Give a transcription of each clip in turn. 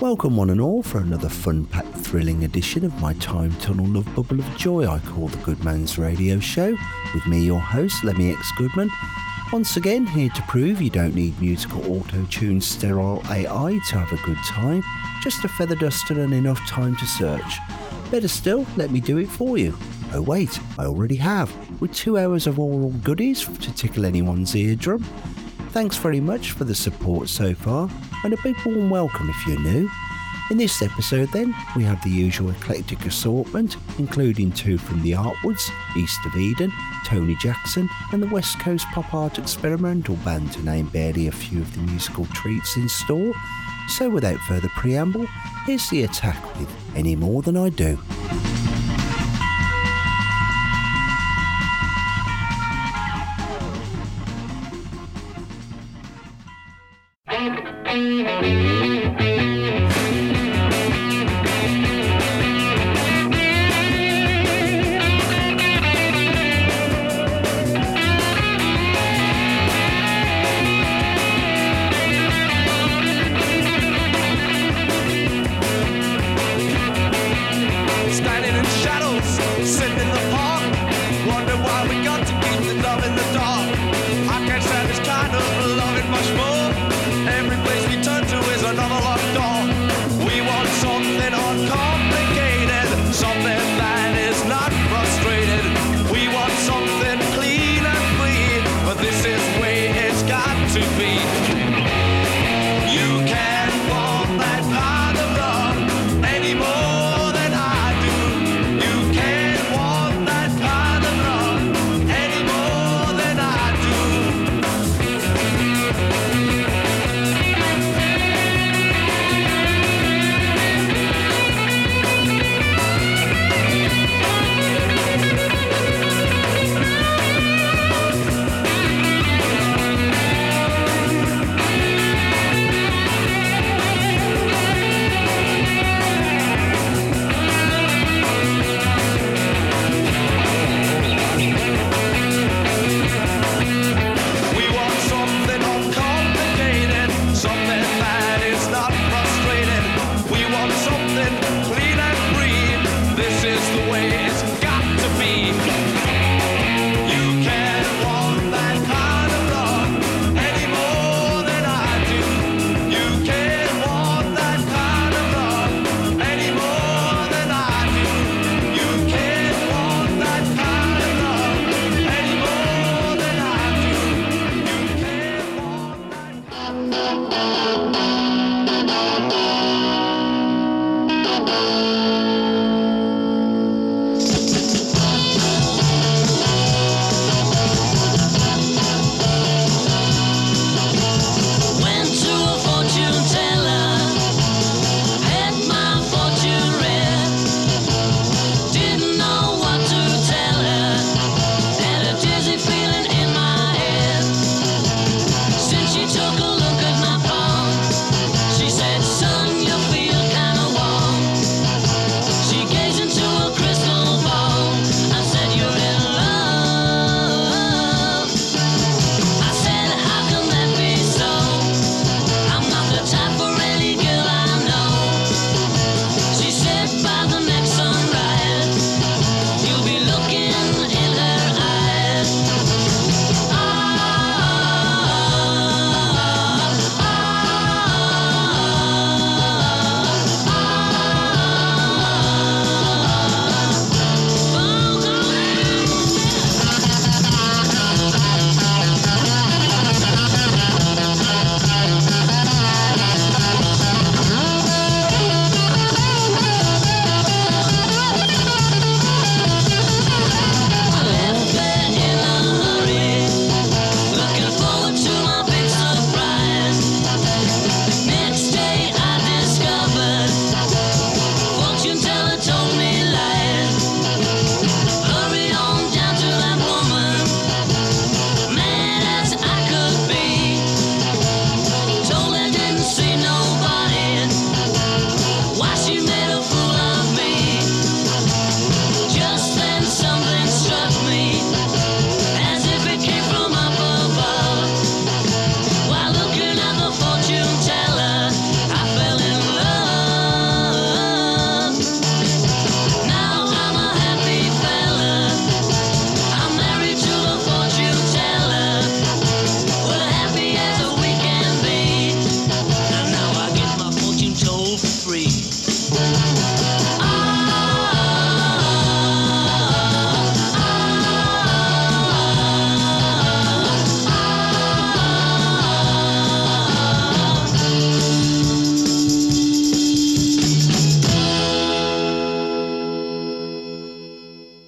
Welcome one and all for another fun-packed thrilling edition of my time tunnel love bubble of joy I call the Goodman's Radio Show, with me your host Lemmy X Goodman, once again here to prove you don't need musical auto-tuned sterile AI to have a good time, just a feather duster and enough time to search. Better still, let me do it for you. Oh wait, I already have, with 2 hours of oral goodies to tickle anyone's eardrum. Thanks very much for the support so far, and a big warm welcome if you're new. In this episode then, we have the usual eclectic assortment, including two from The Artwoods, East of Eden, Tony Jackson and the West Coast Pop Art Experimental Band, to name barely a few of the musical treats in store. So without further preamble, here's the attack with Any More Than I Do. Much more. Every place we turn to is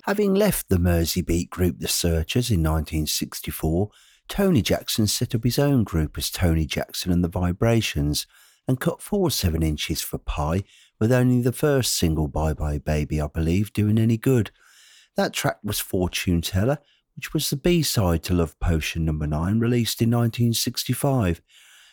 Having left the Merseybeat group The Searchers in 1964, Tony Jackson set up his own group as Tony Jackson and the Vibrations and cut 4 7-inches for Pie, with only the first single, Bye Bye Baby, I believe, doing any good. That track was Fortune Teller, which was the B-side to Love Potion No. 9, released in 1965.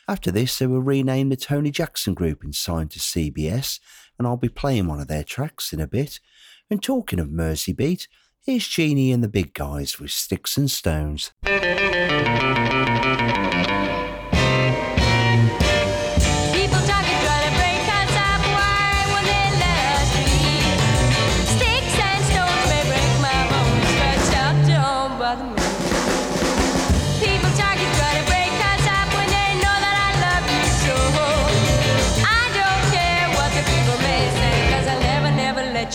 After this, they were renamed the Tony Jackson Group and signed to CBS, and I'll be playing one of their tracks in a bit. And talking of Merseybeat, here's Genie and the Big Guys with Sticks and Stones.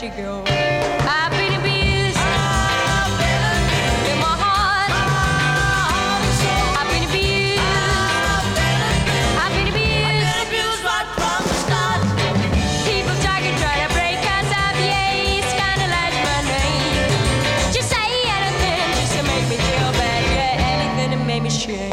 You go. I've been abused. I've been abused with my heart. I've been abused. I've been abused right from the start. People talking, try to break us up, yeah, scandalize my name. Just say anything just to make me feel bad, yeah, anything to make me shame.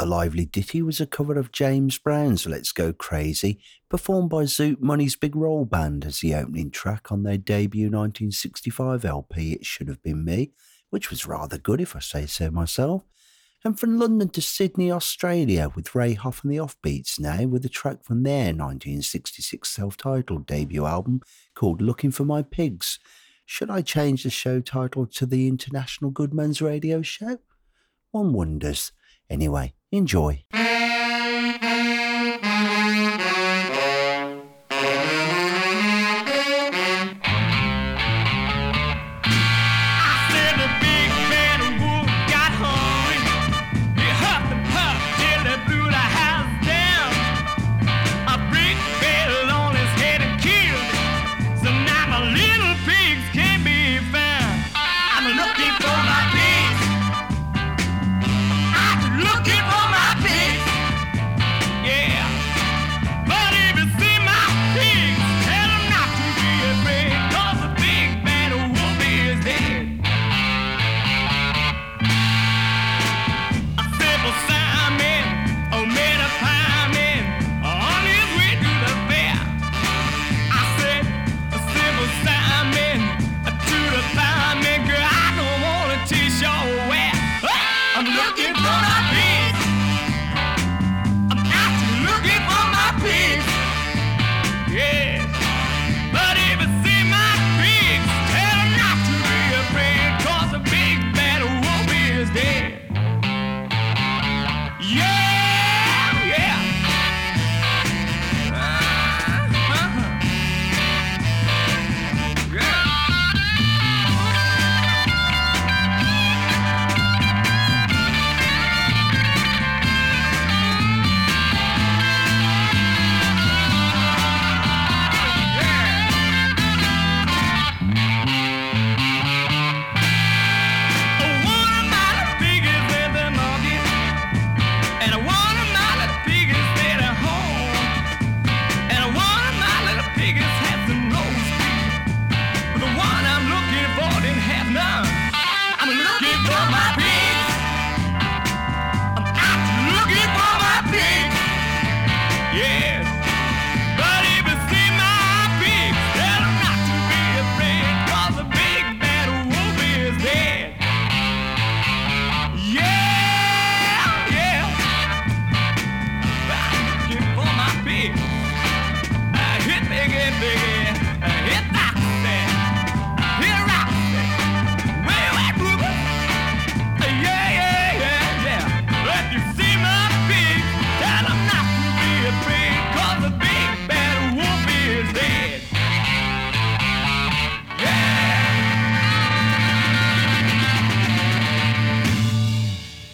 The lively ditty was a cover of James Brown's Let's Go Crazy, performed by Zoot Money's Big Roll Band as the opening track on their debut 1965 LP It Should Have Been Me, which was rather good if I say so myself. And from London to Sydney, Australia, with Ray Hoff and the Offbeats now, with a track from their 1966 self-titled debut album called Looking for My Pigs. Should I change the show title to the International Goodman's Radio Show? One wonders. Anyway, enjoy.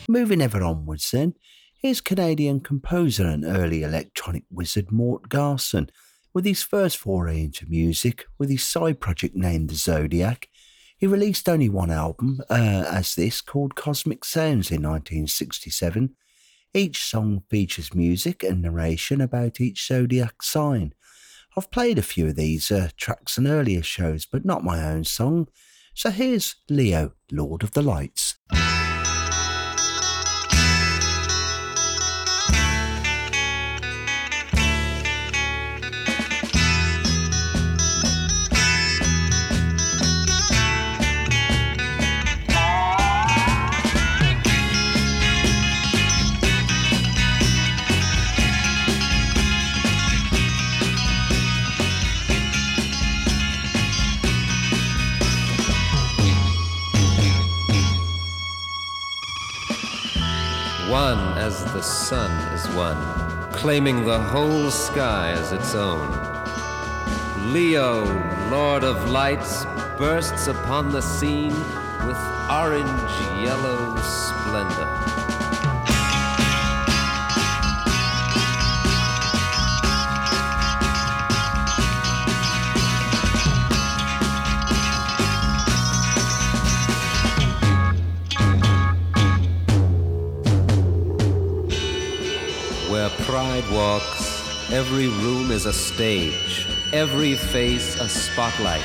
Moving ever onwards then, here's Canadian composer and early electronic wizard Mort Garson with his first foray into music with his side project named The Zodiac. He released only one album as this, called Cosmic Sounds, in 1967. Each song features music and narration about each zodiac sign. I've played a few of these tracks in earlier shows, but not my own song. So here's Leo, Lord of the Lights. One as the sun is one, claiming the whole sky as its own. Leo, Lord of Lights, bursts upon the scene with orange-yellow splendor. Pride walks, every room is a stage, every face a spotlight,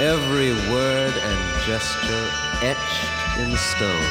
every word and gesture etched in stone.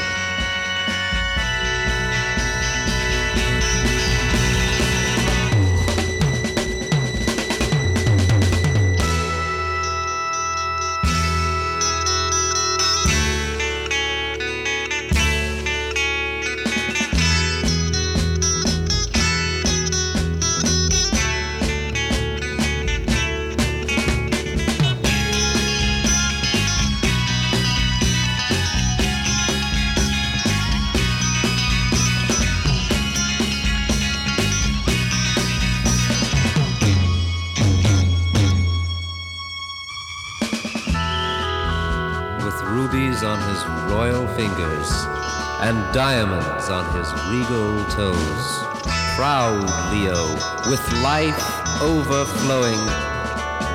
rubies on his royal fingers and diamonds on his regal toes. Proud Leo, with life overflowing,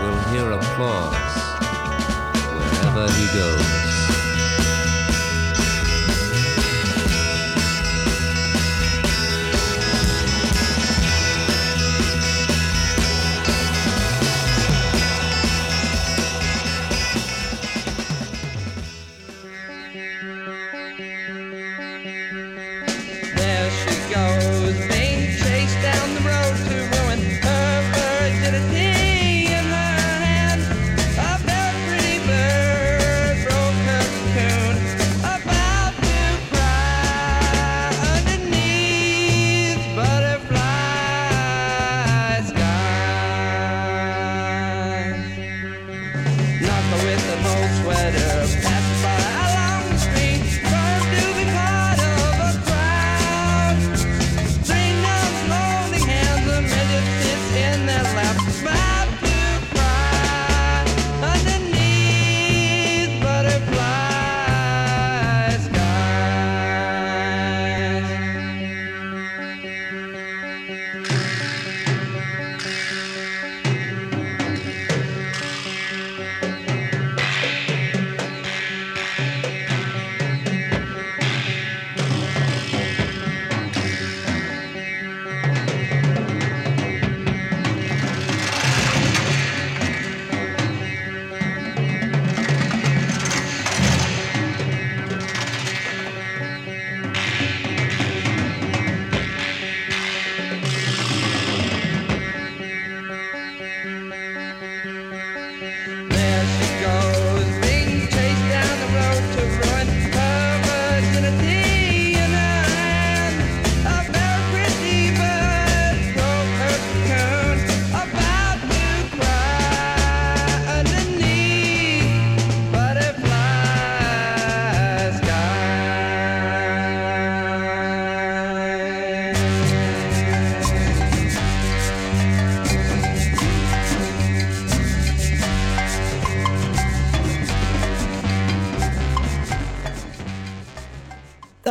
will hear applause wherever he goes.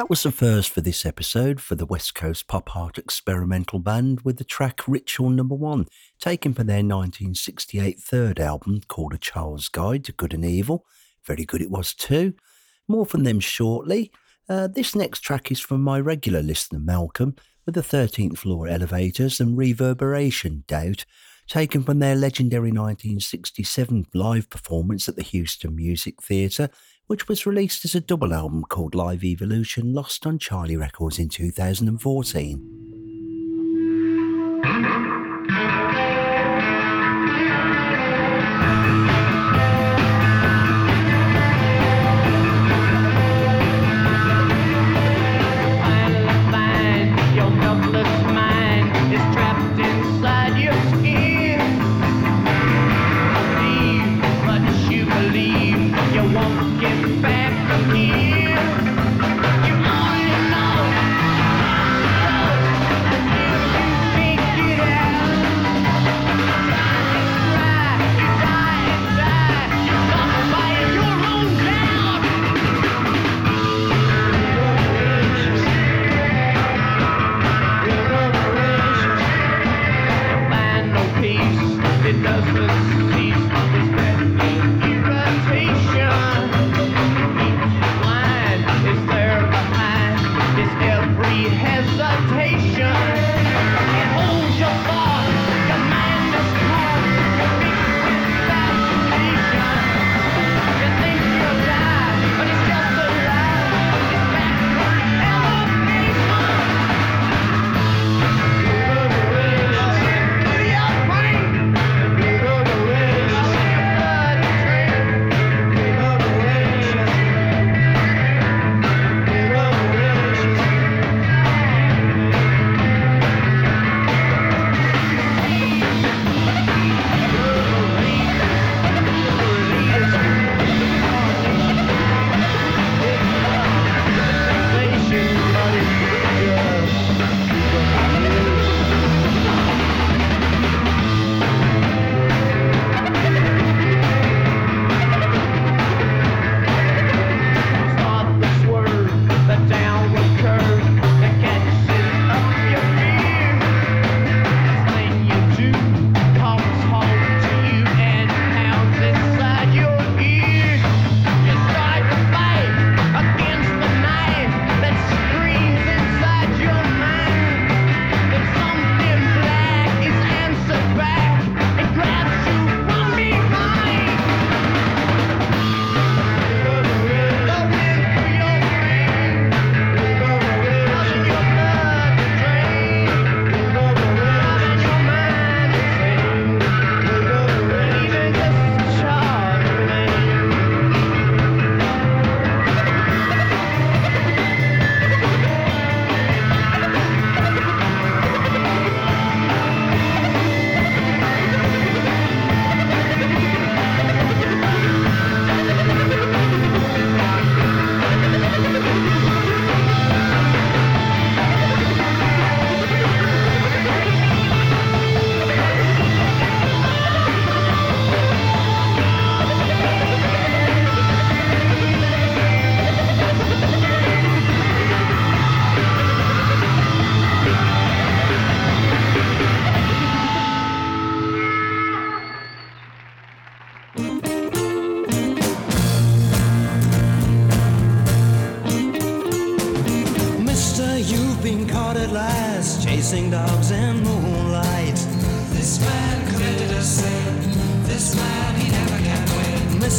Was the first for this episode for the West Coast Pop Art Experimental Band with the track Ritual No. 1, taken from their 1968 third album called A Child's Guide to Good and Evil. Very good it was too. More from them shortly. This next track is from my regular listener Malcolm with the 13th Floor Elevators and Reverberation Doubt, taken from their legendary 1967 live performance at the Houston Music Theatre, which was released as a double album called Live Evolution, lost on Charlie Records in 2014.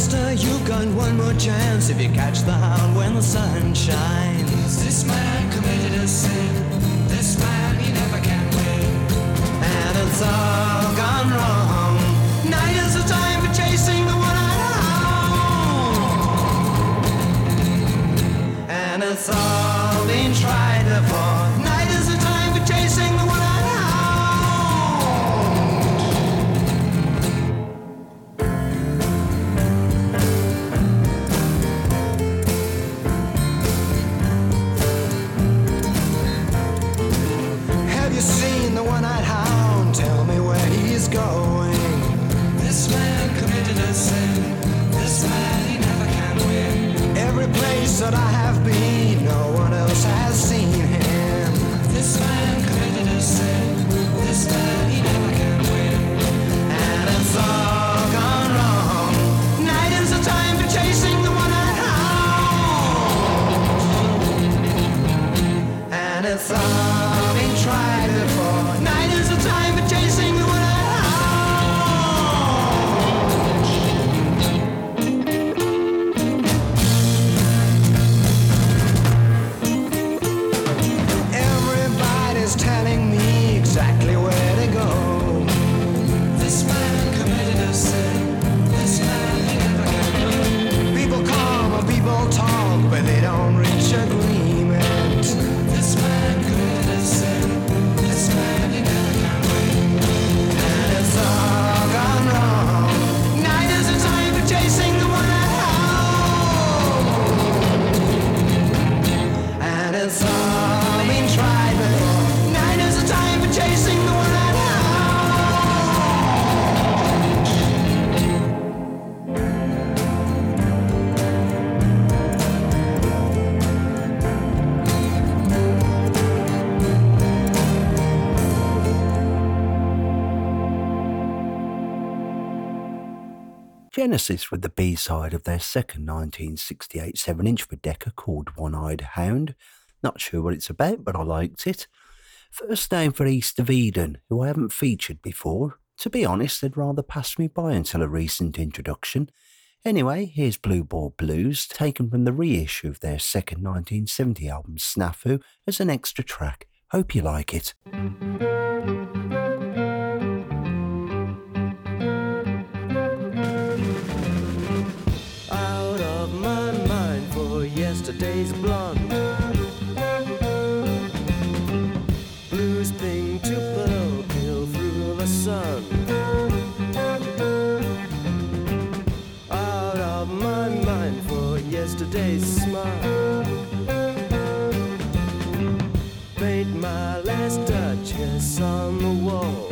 sister, you've got one more chance if you catch the hound when the sun shines. This man committed a sin, this man he never can win, and it's all gone wrong. Night is the time for chasing the one-eyed hound, and it's all been tried before. Night is the time for chasing the one-eyed hound. That I have been, no one else has seen him. This man committed a sin, this man he never can win, and it's all gone wrong. Night is the time for chasing the one-eyed hound, and it's all been tried before. Night is the time for chasing the one-eyed hound. Genesis with the B-side of their second 1968 7-inch for Decca called One-Eyed Hound. Not sure what it's about, but I liked it. First name for East of Eden, who I haven't featured before. To be honest, they'd rather pass me by until a recent introduction. Anyway, here's Blue Boar Blues, taken from the reissue of their second 1970 album Snafu as an extra track. Hope you like it. Today's blonde blues thing to blow, pale through the sun. Out of my mind for yesterday's smile. Paint my last touches on the wall.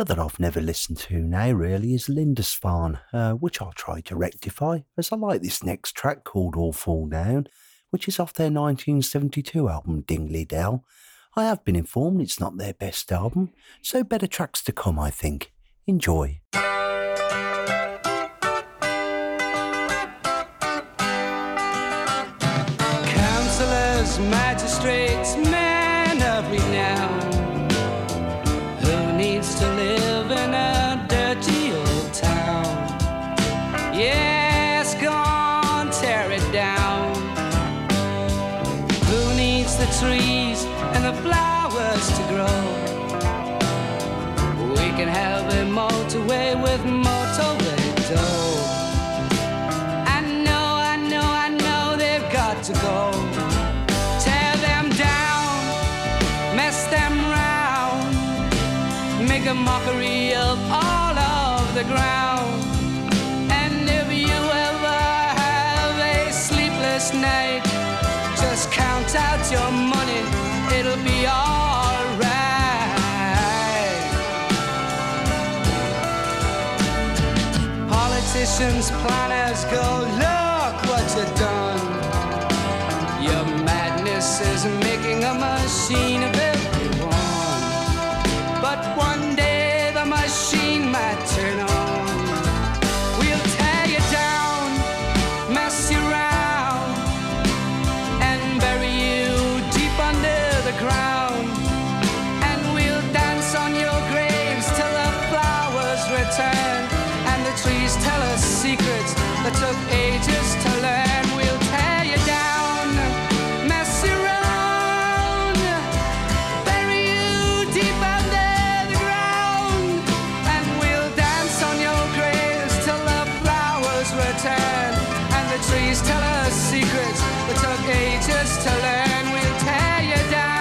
Another I've never listened to now really is Lindisfarne, which I'll try to rectify, as I like this next track called All Fall Down, which is off their 1972 album Dingley Dell. I have been informed it's not their best album, so better tracks to come, I think. Enjoy. Councillors, magistrates, men of renown, who needs to live in a dirty old town? Yes, go on, tear it down. Who needs the trees and the flowers to grow? We can have a motorway with motorway dough. I know they've got to go. Tear them down, mess them round, make a mockery of all of the ground. And if you ever have a sleepless night, just count out your money, it'll be all right. Politicians, planners, go look what you've done. Your madness is making a machine of everyone. But one day the machine might turn on. We'll tear you down, mess you around, and bury you deep under the ground. And we'll dance on your graves till the flowers return, and the trees tell us secrets that took ages to learn. We'll tear you down, mess you around, bury you deep under the ground, and we'll dance on your graves till the flowers return, and the trees tell us secrets that took ages to learn. We'll tear you down.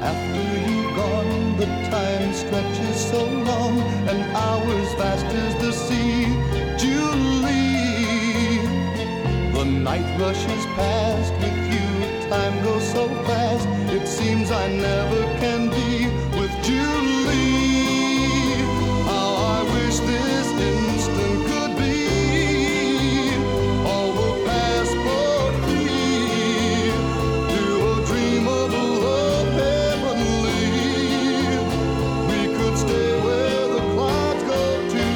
After you've gone, the time stretches so long, and hours vast as the sea, Julie. The night rushes past with you, time goes so fast, it seems I never can be with Julie. How I wish this instant could be all the past but free, to a dreamable love heavenly. We could stay where the clouds go to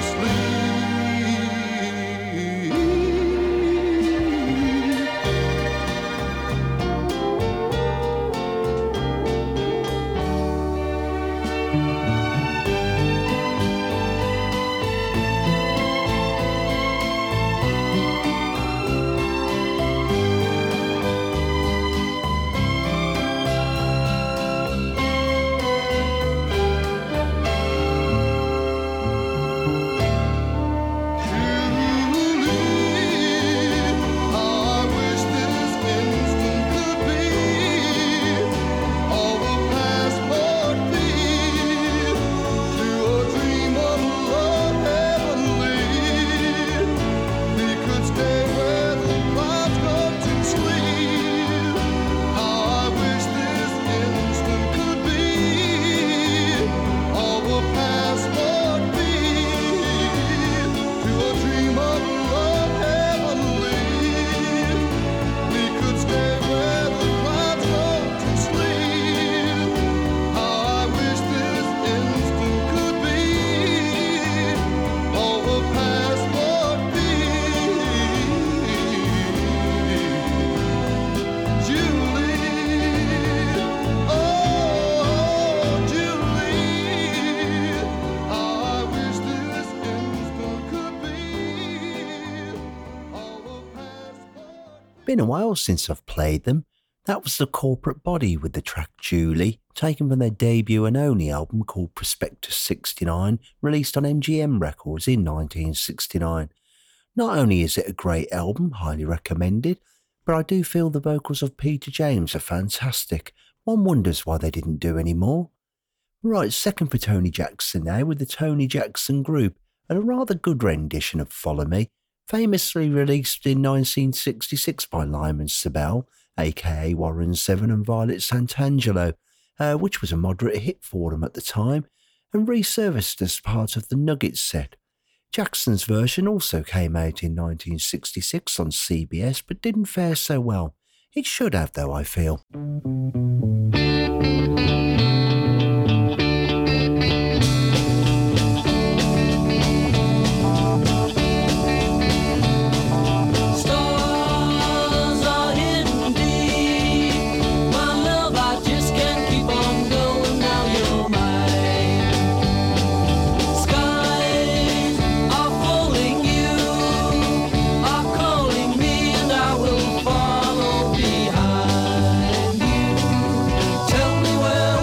Been a while since I've played them. That was the Corporate Body with the track Julie, taken from their debut and only album called Prospectus 69, released on MGM Records in 1969. Not only is it a great album, highly recommended, but I do feel the vocals of Peter James are fantastic. One wonders why they didn't do any more. Right, second for Tony Jackson now with the Tony Jackson Group and a rather good rendition of Follow Me, famously released in 1966 by Lyman Sabell, aka Warren Seven and Violet Santangelo, which was a moderate hit for them at the time, and resurfaced as part of the Nuggets set. Jackson's version also came out in 1966 on CBS, but didn't fare so well. It should have, though, I feel. Tell me where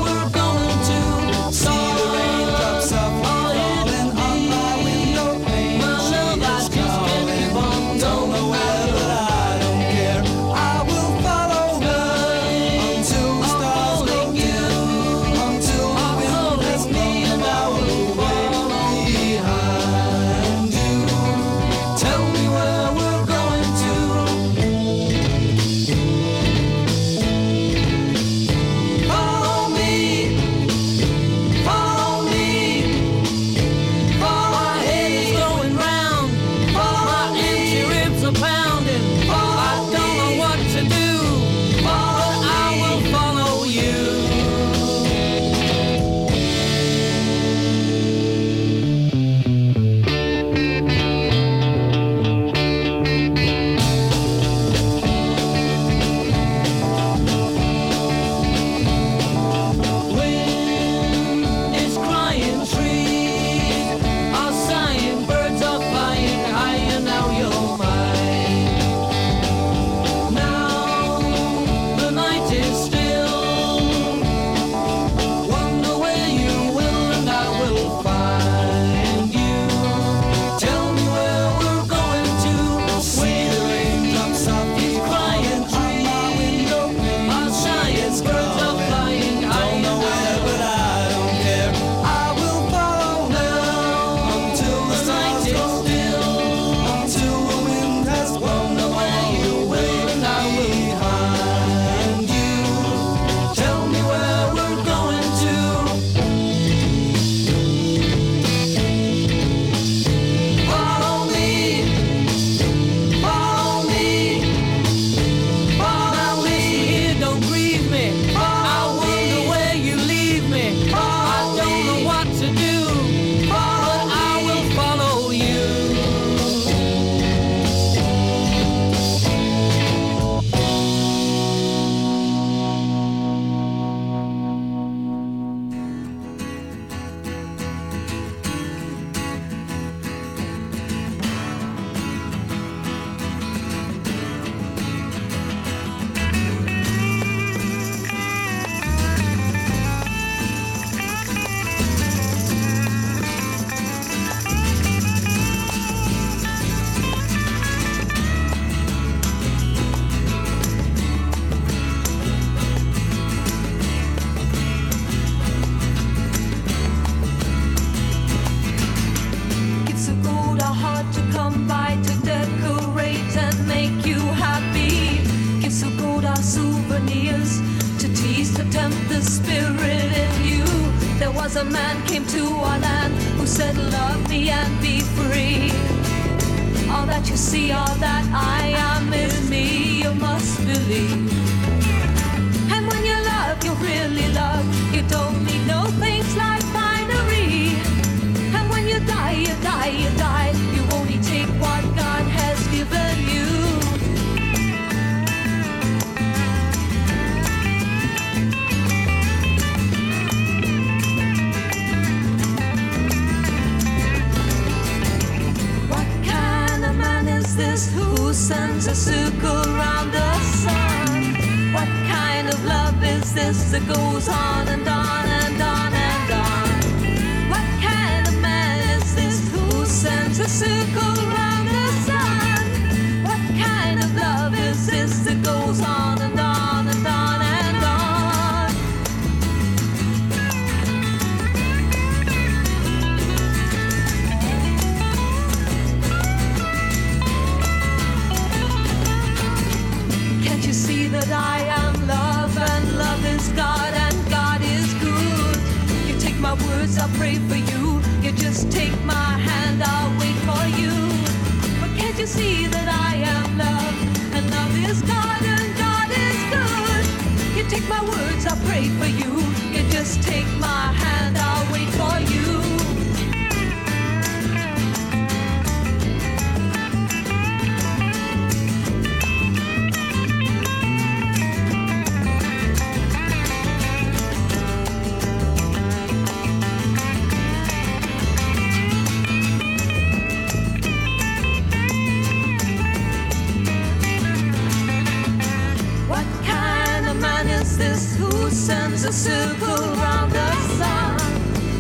come by to decorate and make you happy. Gifts of gold are souvenirs to tease, to tempt the spirit in you. There was a man came to our land who said, love me and be free. All that you see, all that I am is me, you must believe. And when you love, you really love, you don't need no things like finery. And when you die, you die, you die, you only take what God has given you. This who sends a circle round the sun? What kind of love is this that goes on and on and on and on? What kind of man is this who sends a circle round the sun? What kind of love is this that goes on and on and on and on? See that I am love, and love is God, and God is good. You take my words, I'll pray for you. You just take my hand, I'll wait for you. But can't you see that I am love, and love is God, and God is good. You take my words, I'll pray for you. You just take my hand, I'll wait for you. Sends a circle round the sun.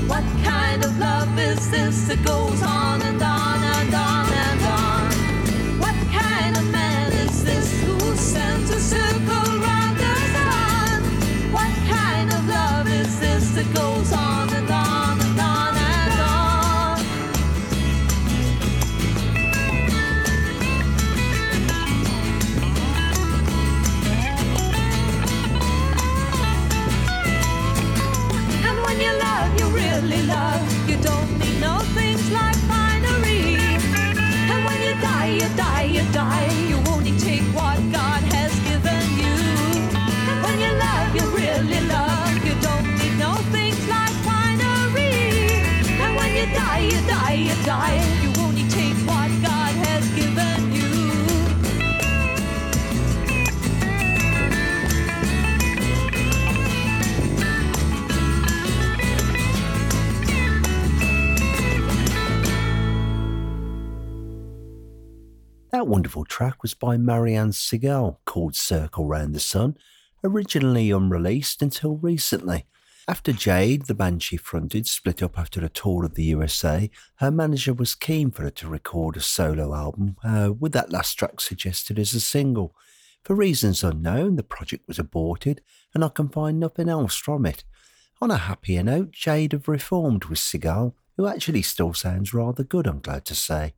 What kind of love is this that goes on and on and on and on? What kind of man is this who sends a circle round the sun? What kind of love is this that goes on and on and on and on? Really love, you don't need no things like finery. And when you die, you die, you die, you only take what God has given you. And when you love, you really love, you don't need no things like finery. And when you die, you die, you die, you only take what God has given you. That wonderful track was by Marianne Segal, called Circle Round the Sun, originally unreleased until recently. After Jade, the band she fronted, split up after a tour of the USA, her manager was keen for her to record a solo album, with that last track suggested as a single. For reasons unknown, the project was aborted, and I can find nothing else from it. On a happier note, Jade have reformed with Segal, who actually still sounds rather good, I'm glad to say.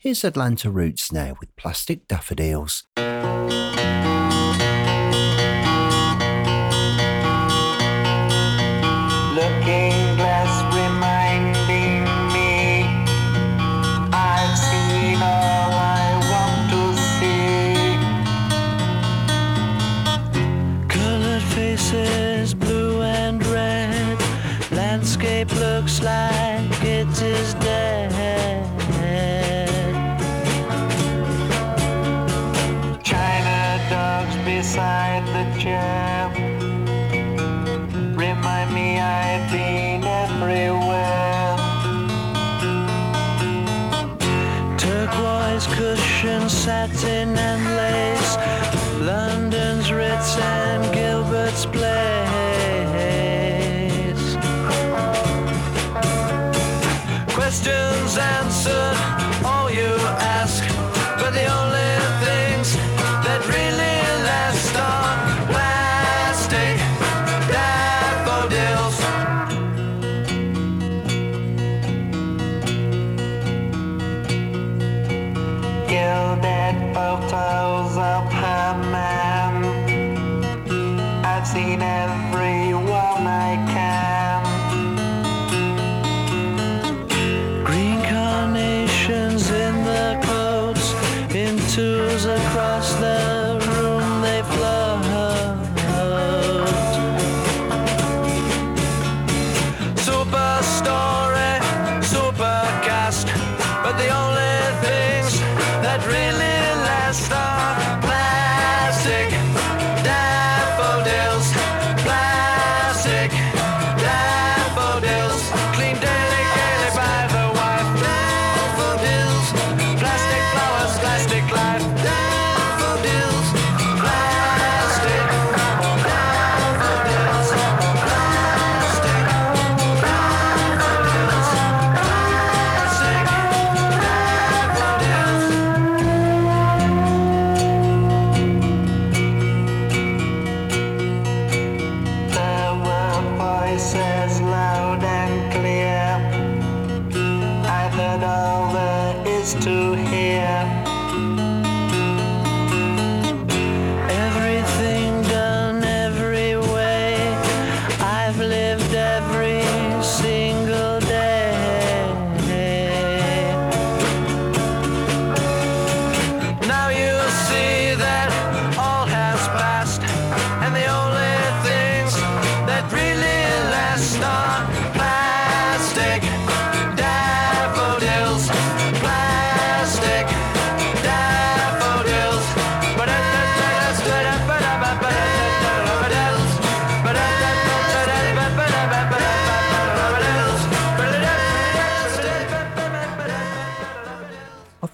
Here's Atlanta Roots now with Plastic Daffodils. Looking glass reminding me I've seen all I want to see. Colored faces, blue and red. Landscape looks like it is dead. Beside the chair, remind me I've been everywhere. Turquoise cushion, satin and lace, London's Ritz and Gilbert's Place. Questions answered, all you ask, but the only things that really used to hear.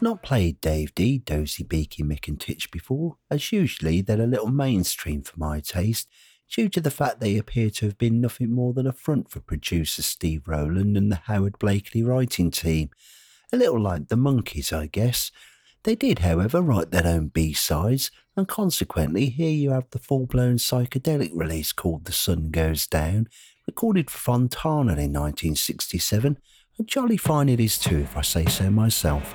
Not played Dave D, Dozy, Beaky, Mick and Titch before, as usually they're a little mainstream for my taste, due to the fact they appear to have been nothing more than a front for producer Steve Rowland and the Howard Blakely writing team. A little like the Monkees, I guess. They did, however, write their own B-sides, and consequently here you have the full-blown psychedelic release called The Sun Goes Down, recorded for Fontana in 1967, and jolly fine it is too, if I say so myself.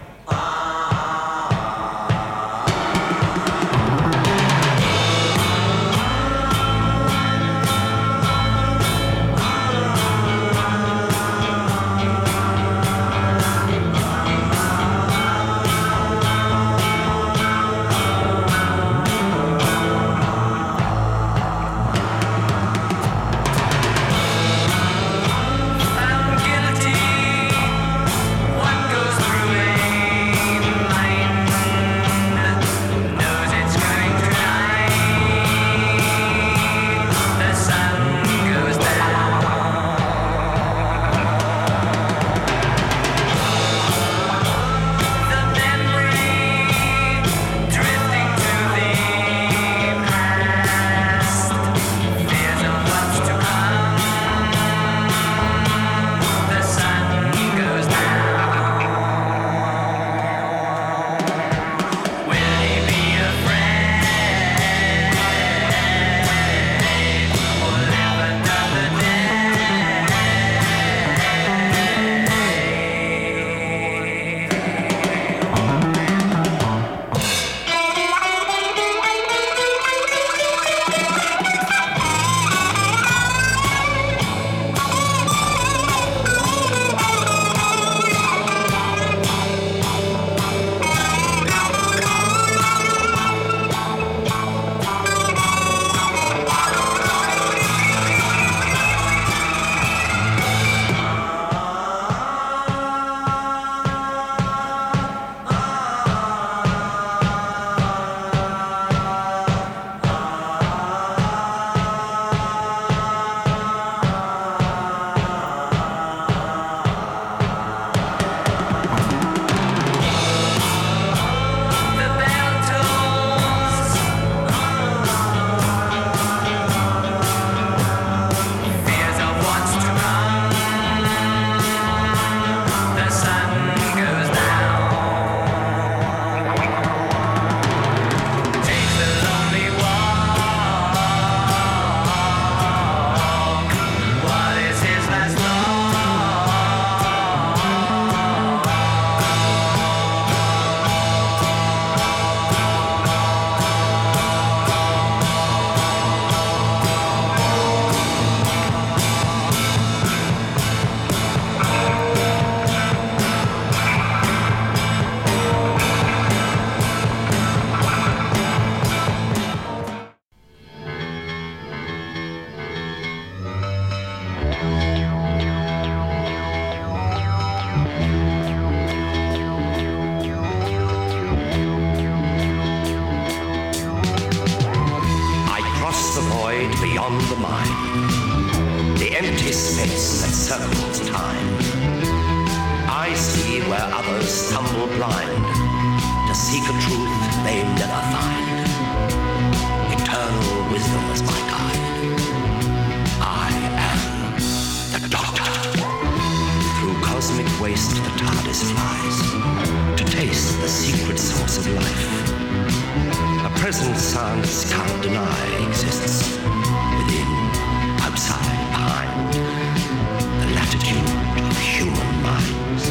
Human minds.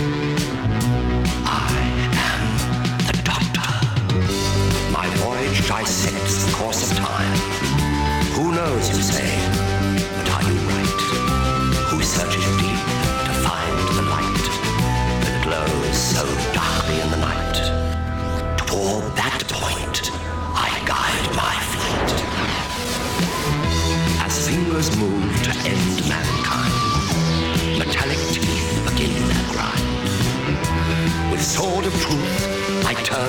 I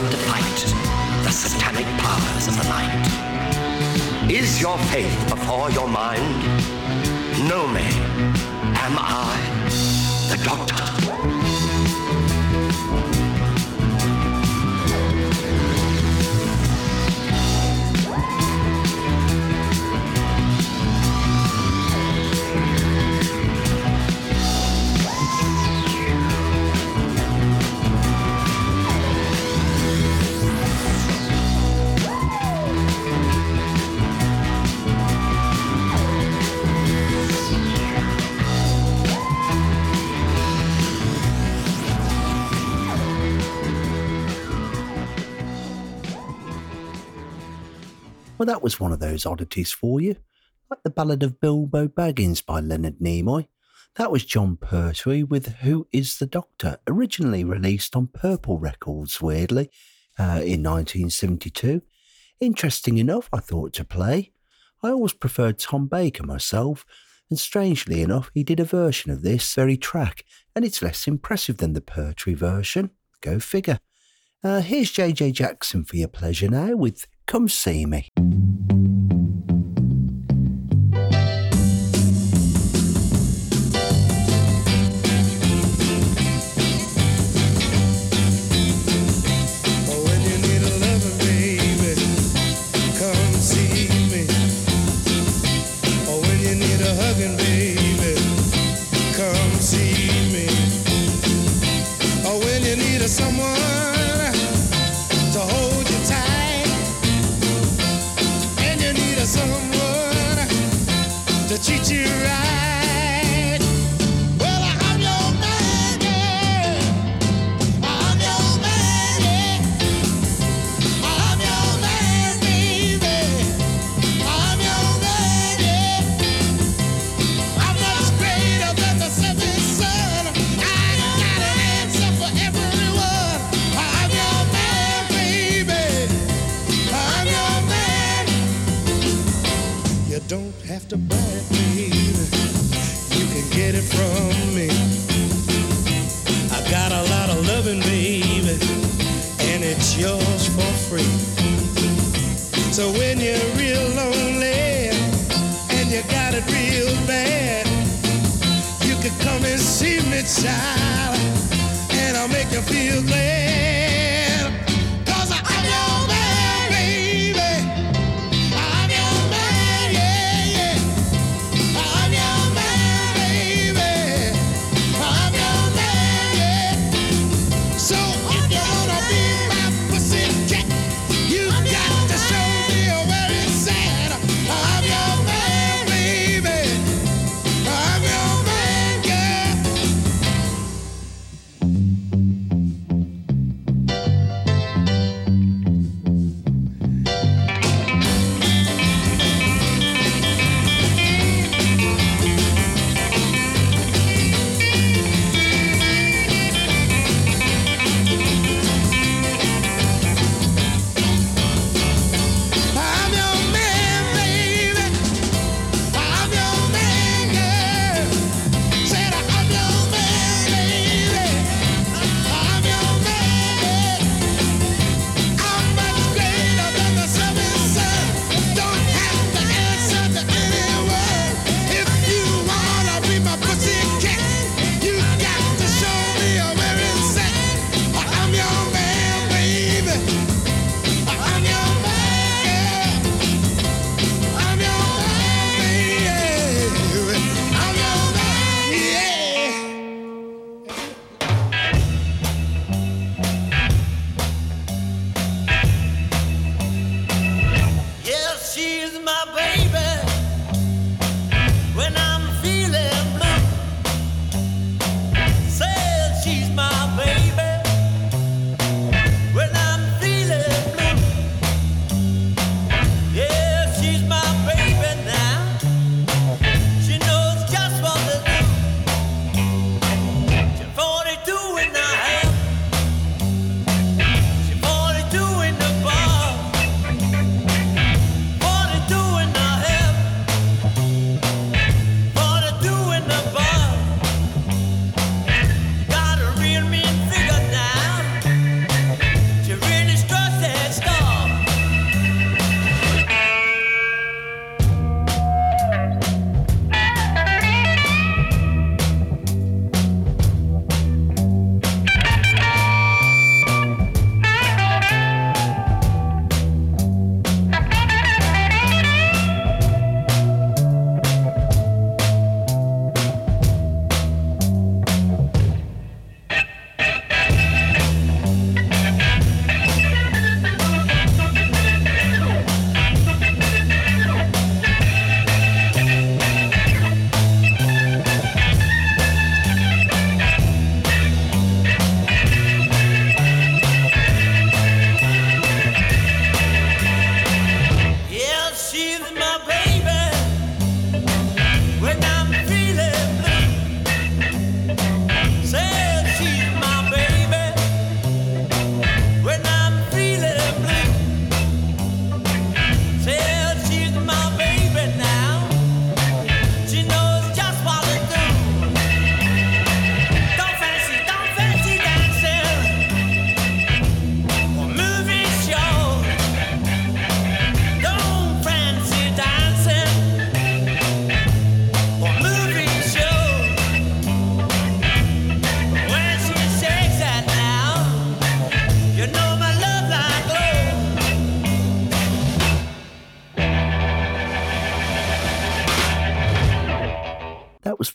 world at night, the satanic powers of the night. Is your faith before your mind? Know me. Am I the doctor? Well, that was one of those oddities for you, like the Ballad of Bilbo Baggins by Leonard Nimoy. That was John Pertwee with Who Is the Doctor, originally released on Purple Records, weirdly, in 1972. Interesting enough, I thought, to play. I always preferred Tom Baker myself, and strangely enough, he did a version of this very track, and it's less impressive than the Pertwee version. Go figure. Here's JJ Jackson for your pleasure now with Come See Me.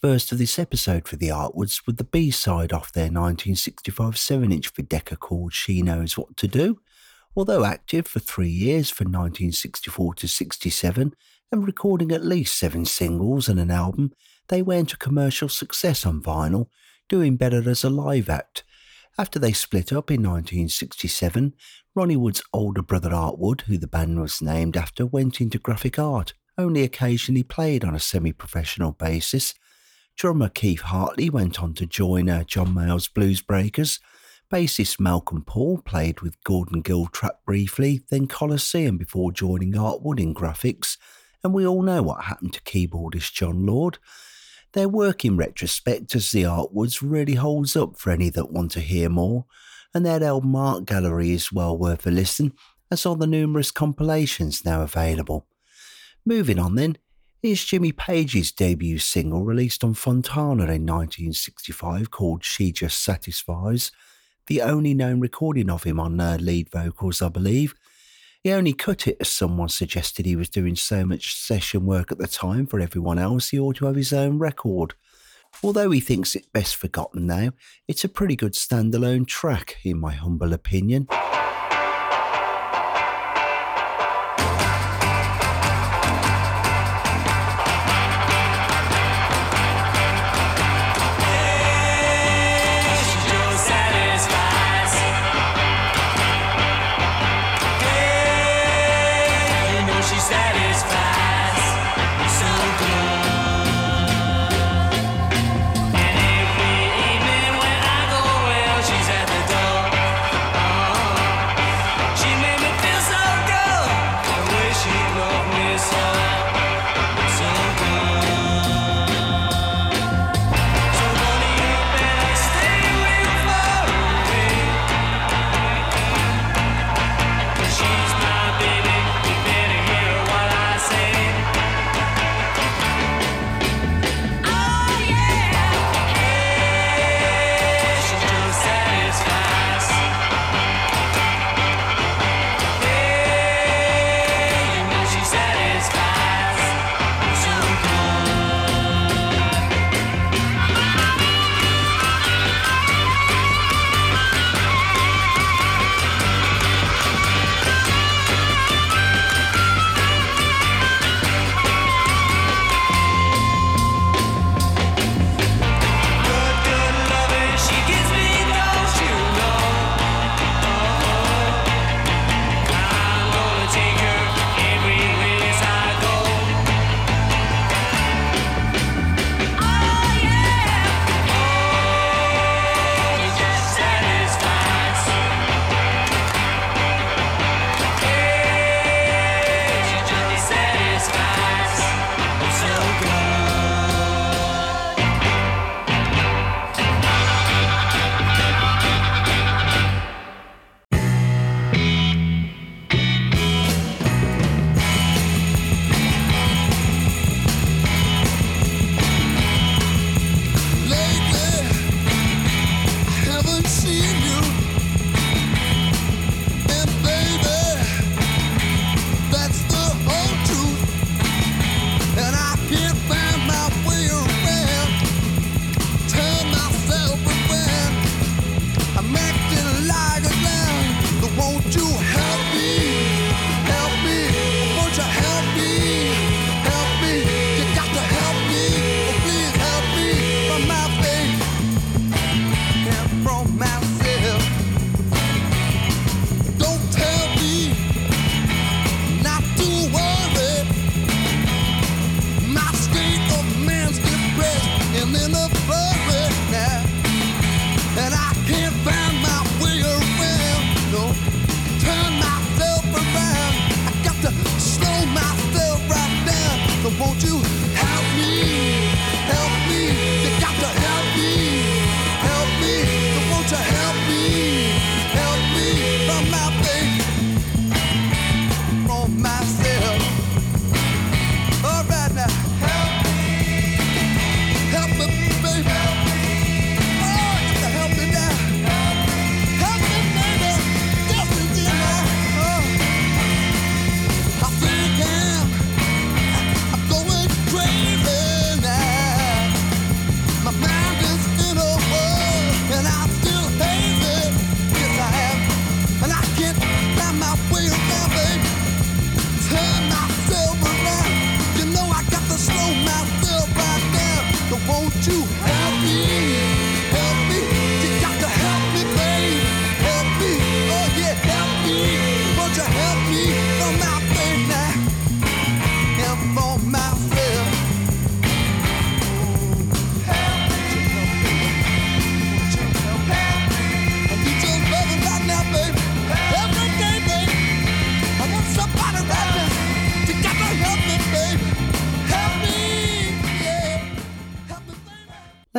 first of this episode for the Artwoods with the B-side off their 1965 7-inch Videca called She Knows What to Do. Although active for 3 years from 1964 to 67 and recording at least 7 singles and an album, they went to commercial success on vinyl, doing better as a live act. After they split up in 1967, Ronnie Wood's older brother Artwood, who the band was named after, went into graphic art, only occasionally played on a semi-professional basis. Drummer Keith Hartley went on to join John Mayall's Blues Breakers. Bassist Malcolm Paul played with Gordon Giltrap briefly, then Coliseum before joining Artwood in graphics, and we all know what happened to keyboardist John Lord. Their work in retrospect as the Artwoods really holds up for any that want to hear more, and their album Art Gallery is well worth a listen, as are the numerous compilations now available. Moving on then, here's Jimmy Page's debut single released on Fontana in 1965 called She Just Satisfies, the only known recording of him on lead vocals, I believe. He only cut it as someone suggested he was doing so much session work at the time for everyone else he ought to have his own record. Although he thinks it best forgotten now, it's a pretty good standalone track in my humble opinion.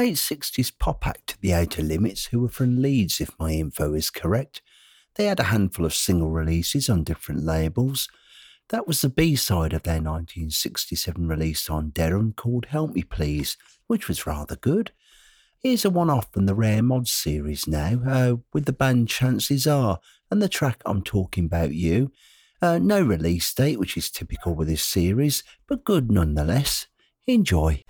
late 60s pop act, The Outer Limits, who were from Leeds, if my info is correct. They had a handful of single releases on different labels. That was the B-side of their 1967 release on Derham called Help Me Please, which was rather good. Here's a one-off from the Rare Mods series now, with the band Chances Are, and the track I'm Talking About You. No release date, which is typical with this series, but good nonetheless. Enjoy.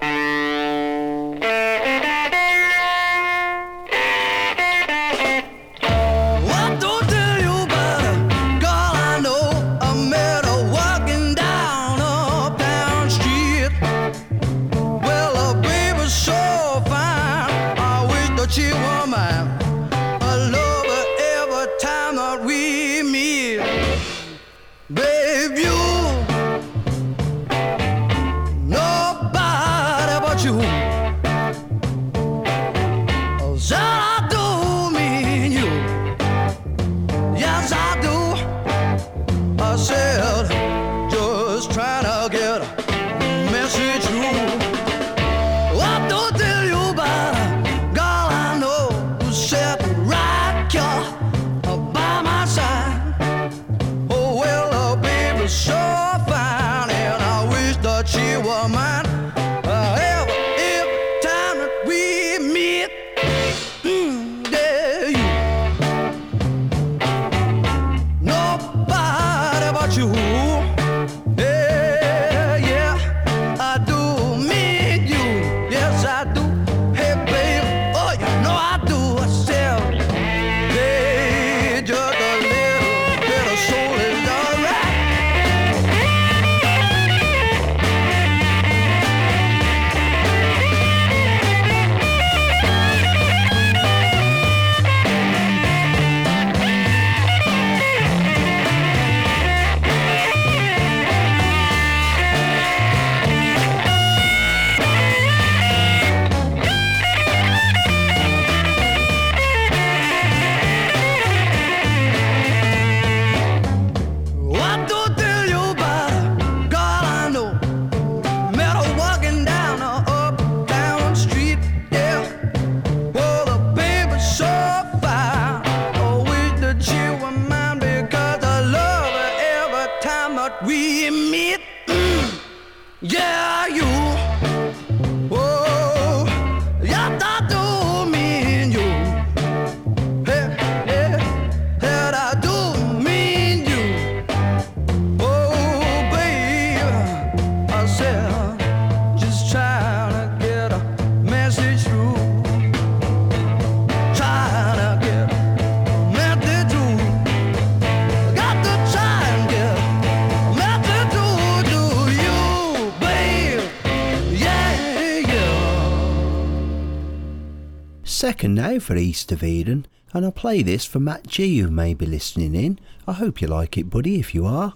Second now for East of Eden, and I'll play this for Matt G, who may be listening in. I hope you like it, buddy, if you are.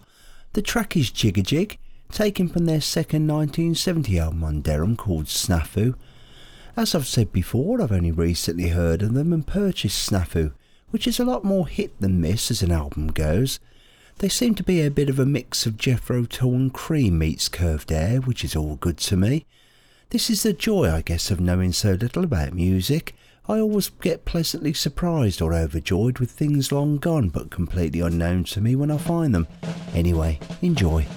The track is Jigga Jig, taken from their second 1970 album on Derham called Snafu. As I've said before, I've only recently heard of them and purchased Snafu, which is a lot more hit than miss as an album goes. They seem to be a bit of a mix of Jethro Tull and Cream meets Curved Air, which is all good to me. This is the joy, I guess, of knowing so little about music. I always get pleasantly surprised or overjoyed with things long gone but completely unknown to me when I find them. Anyway, enjoy.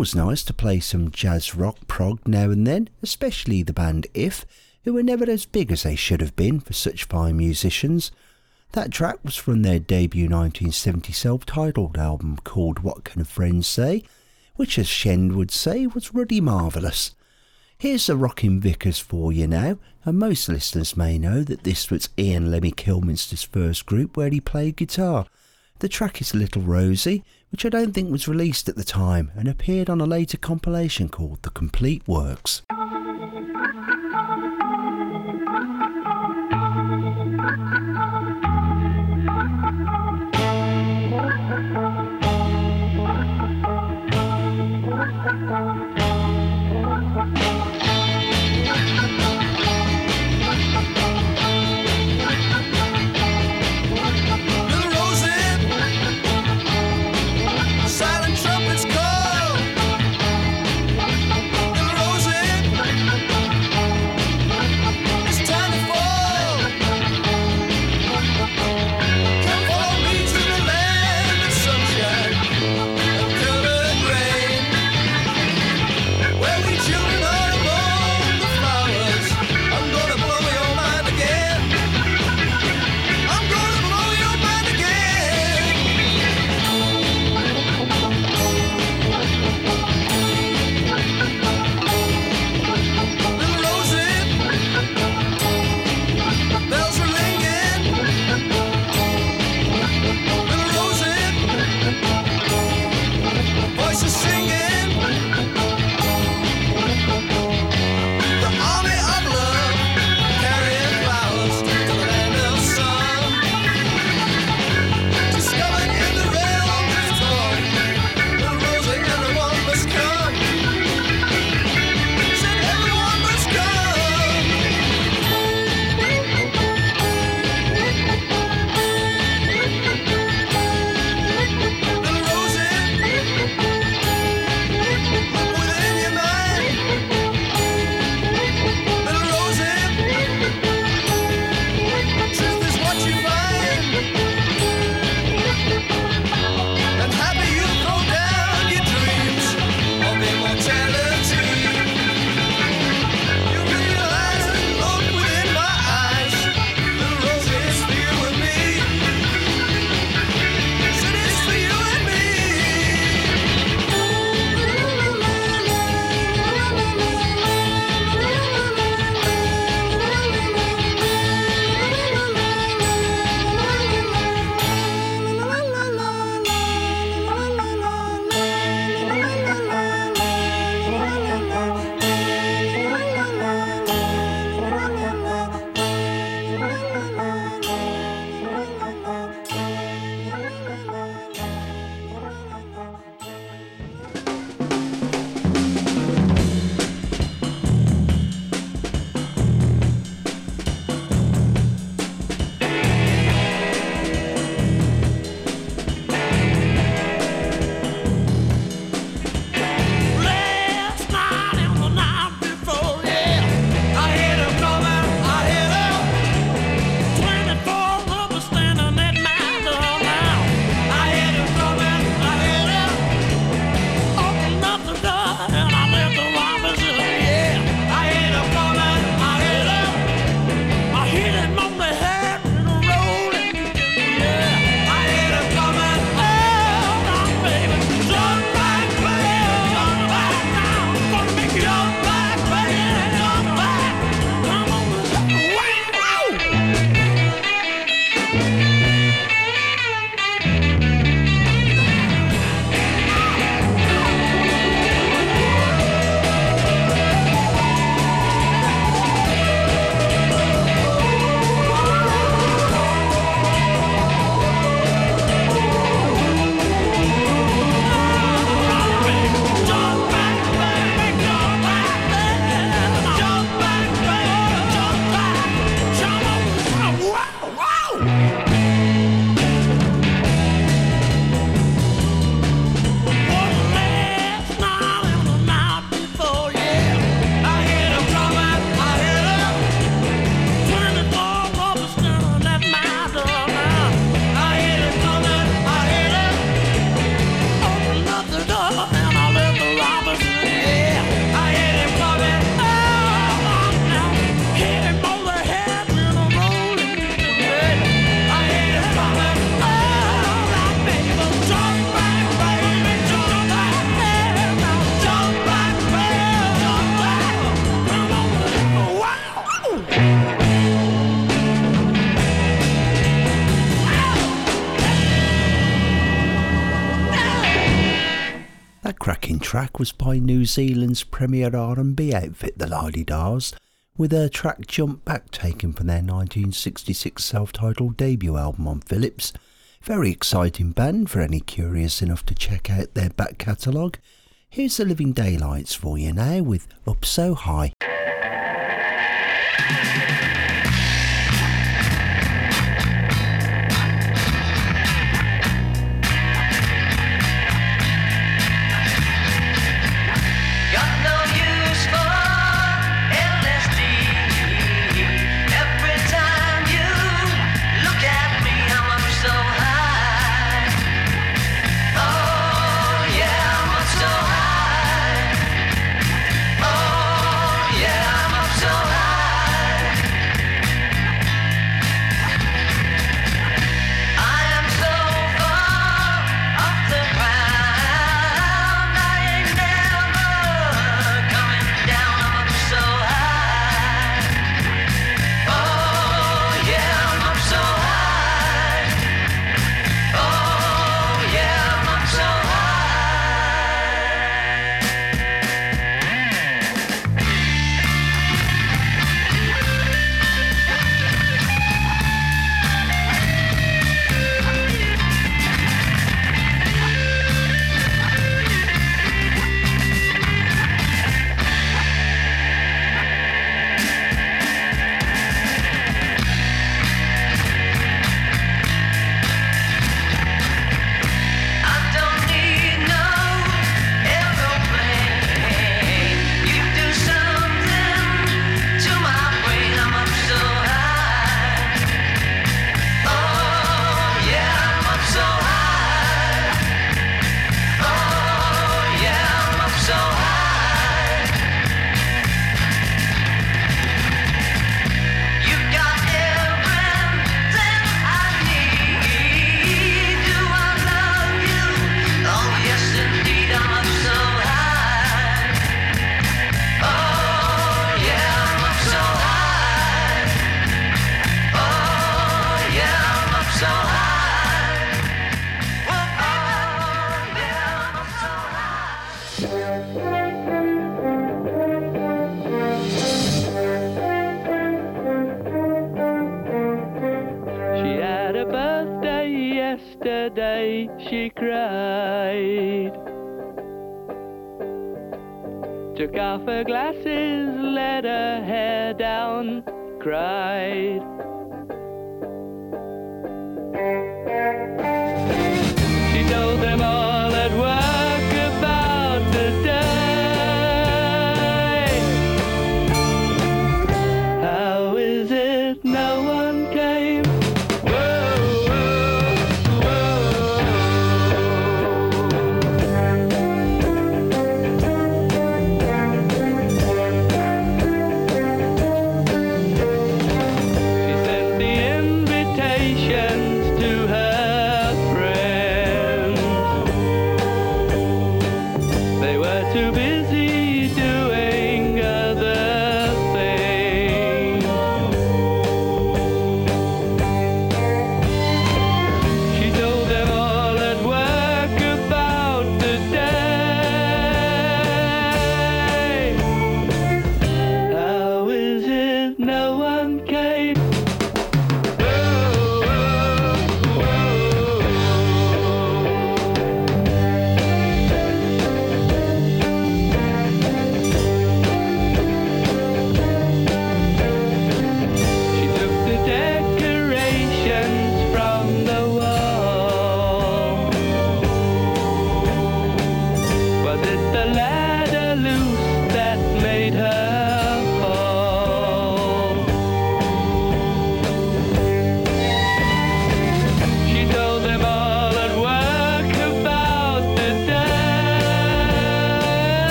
always nice to play some jazz rock prog now and then, especially the band If, who were never as big as they should have been for such fine musicians. That track was from their debut 1970 self-titled album called What Can Friends Say, which, as Shen would say, was really marvellous. Here's the Rockin' Vickers for you now, and most listeners may know that this was Ian Lemmy Kilminster's first group where he played guitar. The track is Little Rosie, which I don't think was released at the time, and appeared on a later compilation called The Complete Works. Silent trumpets call, Little Rosie. track was by New Zealand's premier R&B outfit, the Lardy Dars, with their track Jump Back taken from their 1966 self-titled debut album on Philips. Very exciting band for any curious enough to check out their back catalogue. Here's the Living Daylights for you now with Up So High.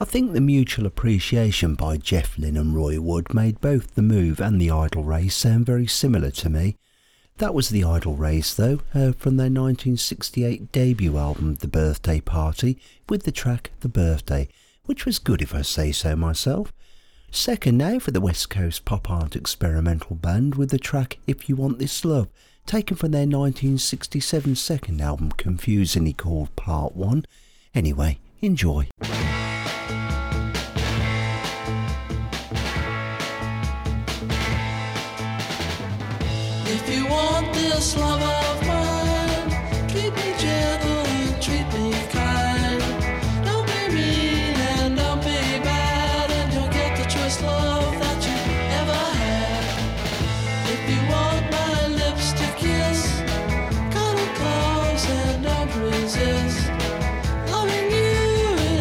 I think the mutual appreciation by Jeff Lynne and Roy Wood made both The Move and The Idle Race sound very similar to me. That was The Idle Race though, from their 1968 debut album The Birthday Party, with the track The Birthday, which was good if I say so myself. Second now for the West Coast Pop Art Experimental Band with the track If You Want This Love, taken from their 1967 second album confusingly called Part 1. Anyway, enjoy. If you want this love of mine, keep me gentle and treat me kind. Don't be mean and don't be bad, and you'll get the choice love that you ever had. If you want my lips to kiss, come close and don't resist. Loving you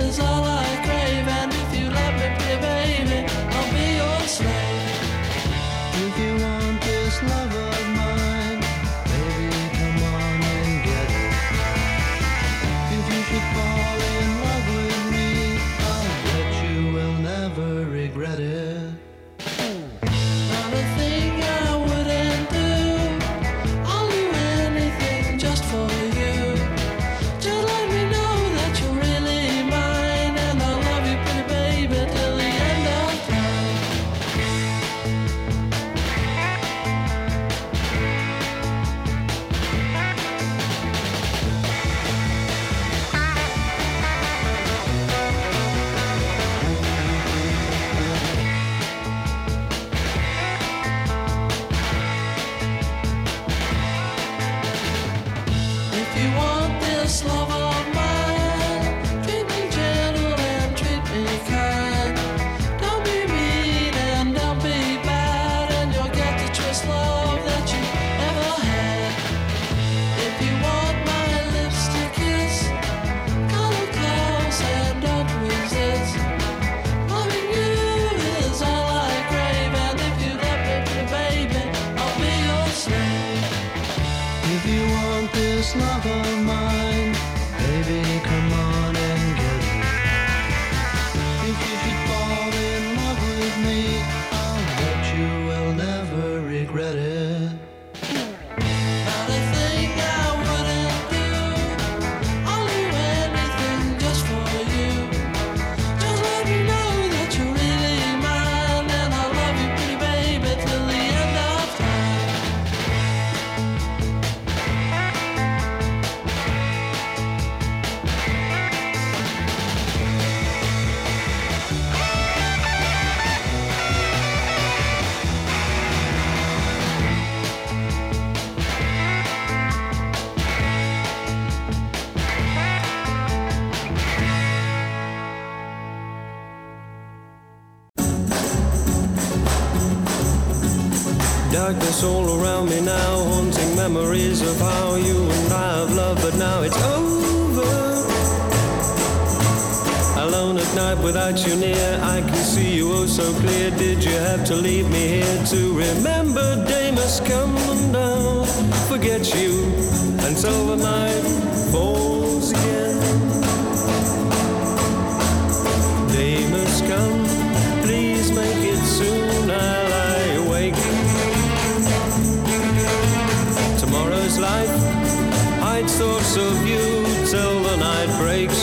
is all I crave, and if you love me, dear baby, I'll be your slave. If you want this love of love of mine, baby, come on and get it. If you should fall in love with me, I'll bet you will never regret it. Not a thing I wouldn't do, I'll do anything just for you. Just let me know that you're really mine, and I'll love you, pretty baby, till the end of time. Darkness all around me now, haunting memories of how you and I have loved, but now it's over. Alone at night without you near, I can see you oh so clear. Did you have to leave me here to remember? Day must come and I'll forget you until the night falls again. Day must come, please make it soon. I'll tomorrow's life hides thoughts of you till the night breaks.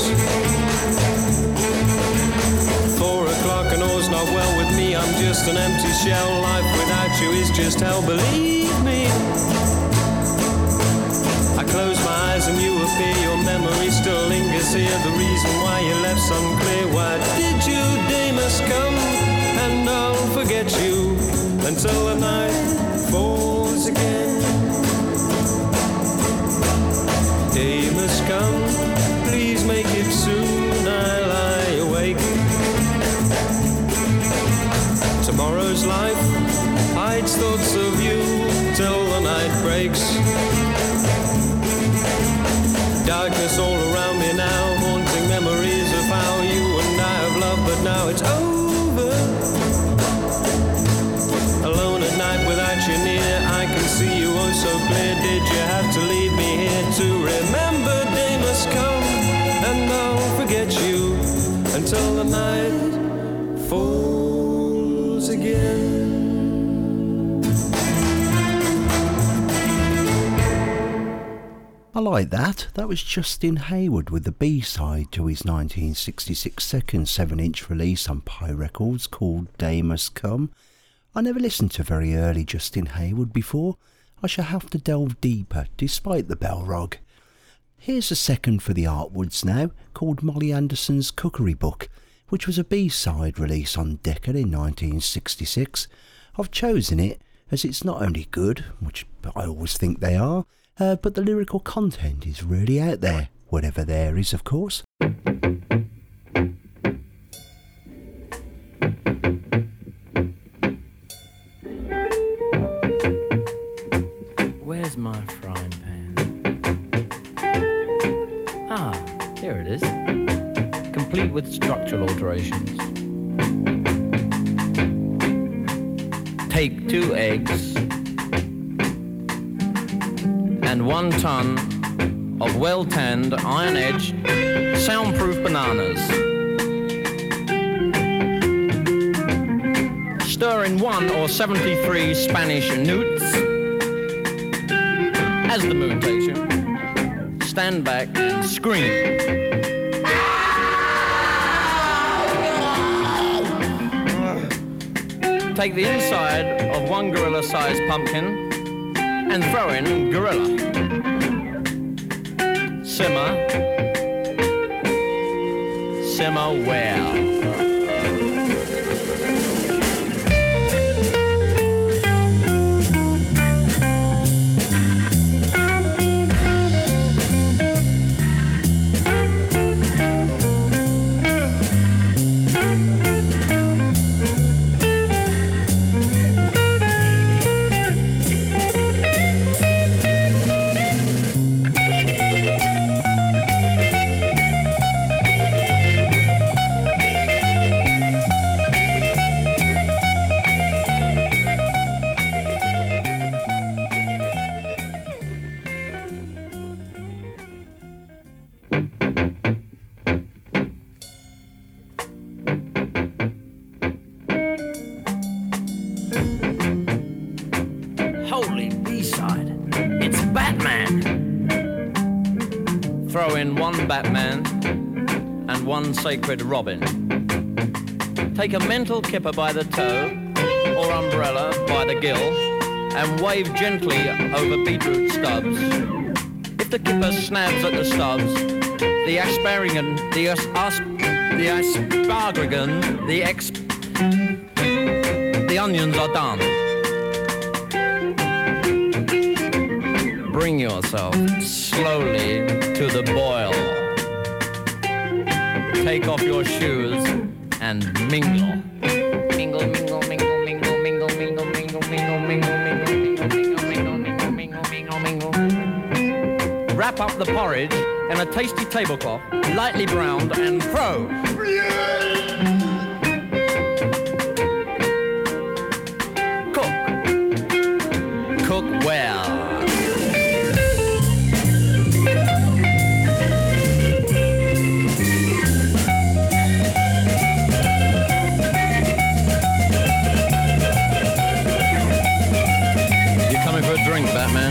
4 o'clock and all's not well with me. I'm just an empty shell. Life without you is just hell, believe me. I close my eyes and you appear. Your memory still lingers here. The reason why you left's unclear. Why did you? Day must come and I'll forget you until the night falls again. Day must come, please make it soon, I lie awake. Tomorrow's life hides thoughts of you till the night breaks. Darkness all around me now, haunting memories of how you and I have loved, but now it's over. Alone at night without you near, I can see you oh so clear. Did you have to leave me here to remember? Day must come and I'll forget you. till the night falls again. I like that. That was Justin Hayward with the B-side to his 1966 second 7-inch release on Pye Records called Day Must Come. I never listened to very early Justin Hayward before. I shall have to delve deeper, despite the bell rog. Here's a second for the Artwoods now, called Molly Anderson's Cookery Book, which was a B-side release on Decca in 1966. I've chosen it as it's not only good, which I always think they are, but the lyrical content is really out there, whatever there is, of course. Where's my frying pan? Ah, here it is, complete with structural alterations. Take 2 eggs and 1 ton of well-tanned, iron-edged, soundproof bananas. Stir in 1 or 73 Spanish newts as the moon takes you. Stand back and scream. Take the inside of 1 gorilla-sized pumpkin and throw in gorilla. Simmer. Simmer well. Sacred Robin. Take a mental kipper by the toe or umbrella by the gill and wave gently over beetroot stubs. If the kipper snaps at the stubs, the onions are done. Bring yourself slowly to the boil. Take off your shoes and mingle. Mingle, mingle, mingle, mingle, mingle, mingle, mingle, mingle, mingle, mingle, mingle, mingle, mingle, mingle, mingle, mingle. Wrap up the porridge in a tasty tablecloth, lightly browned and throw. Cook. Cook well. Batman.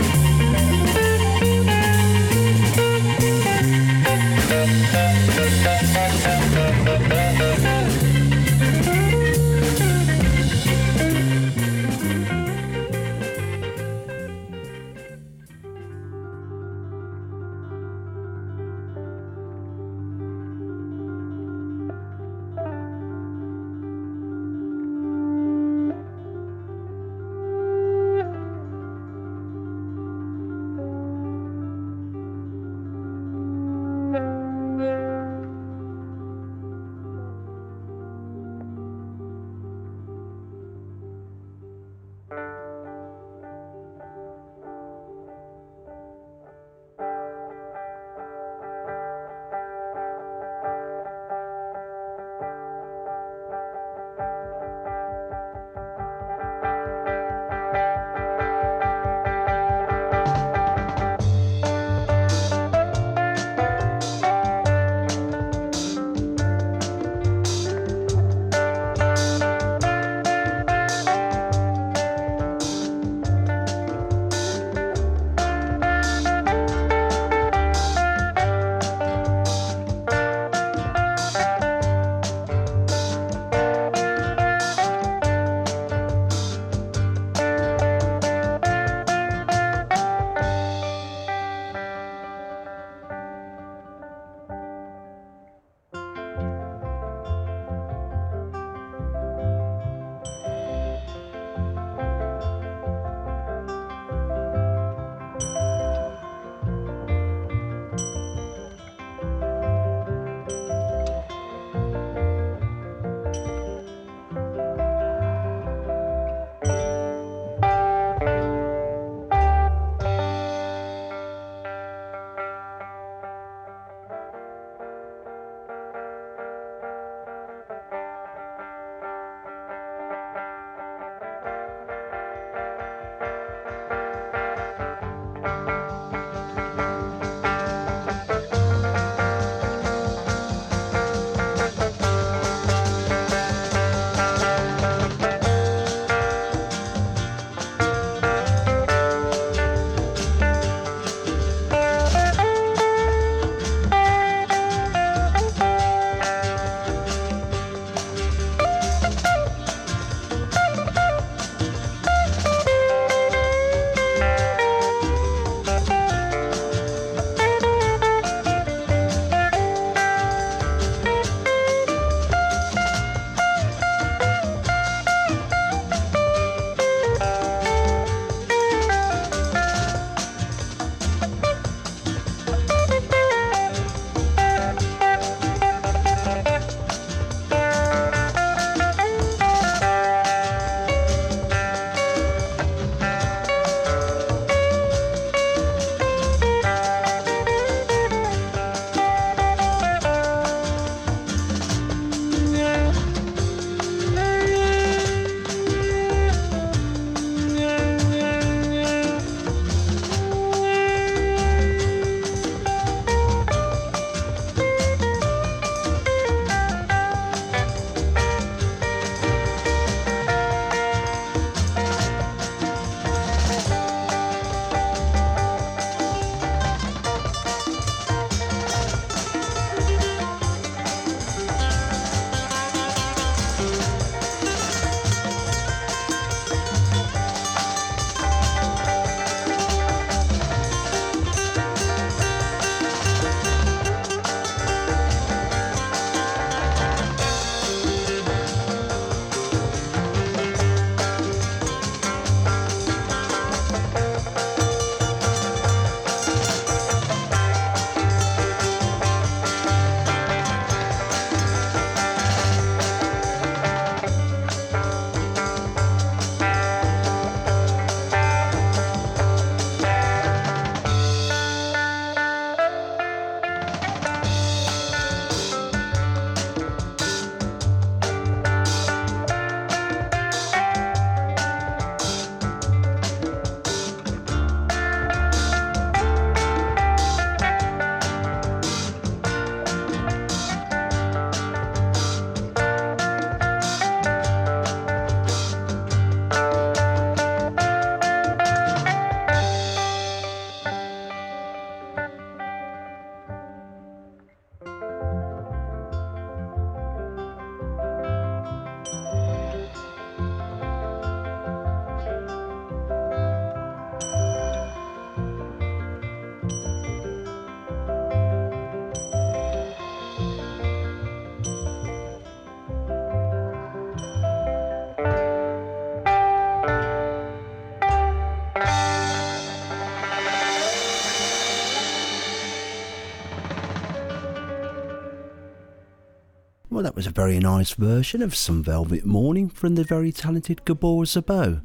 Well, that was a very nice version of Some Velvet Morning from the very talented Gabor Zabo.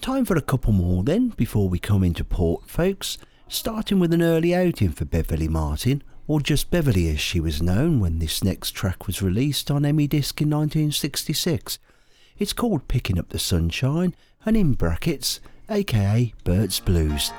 Time for a couple more then, before we come into port, folks, starting with an early outing for Beverly Martin, or just Beverly as she was known when this next track was released on EMI Disc in 1966. It's called Picking Up the Sunshine, and in brackets, aka Bert's Blues.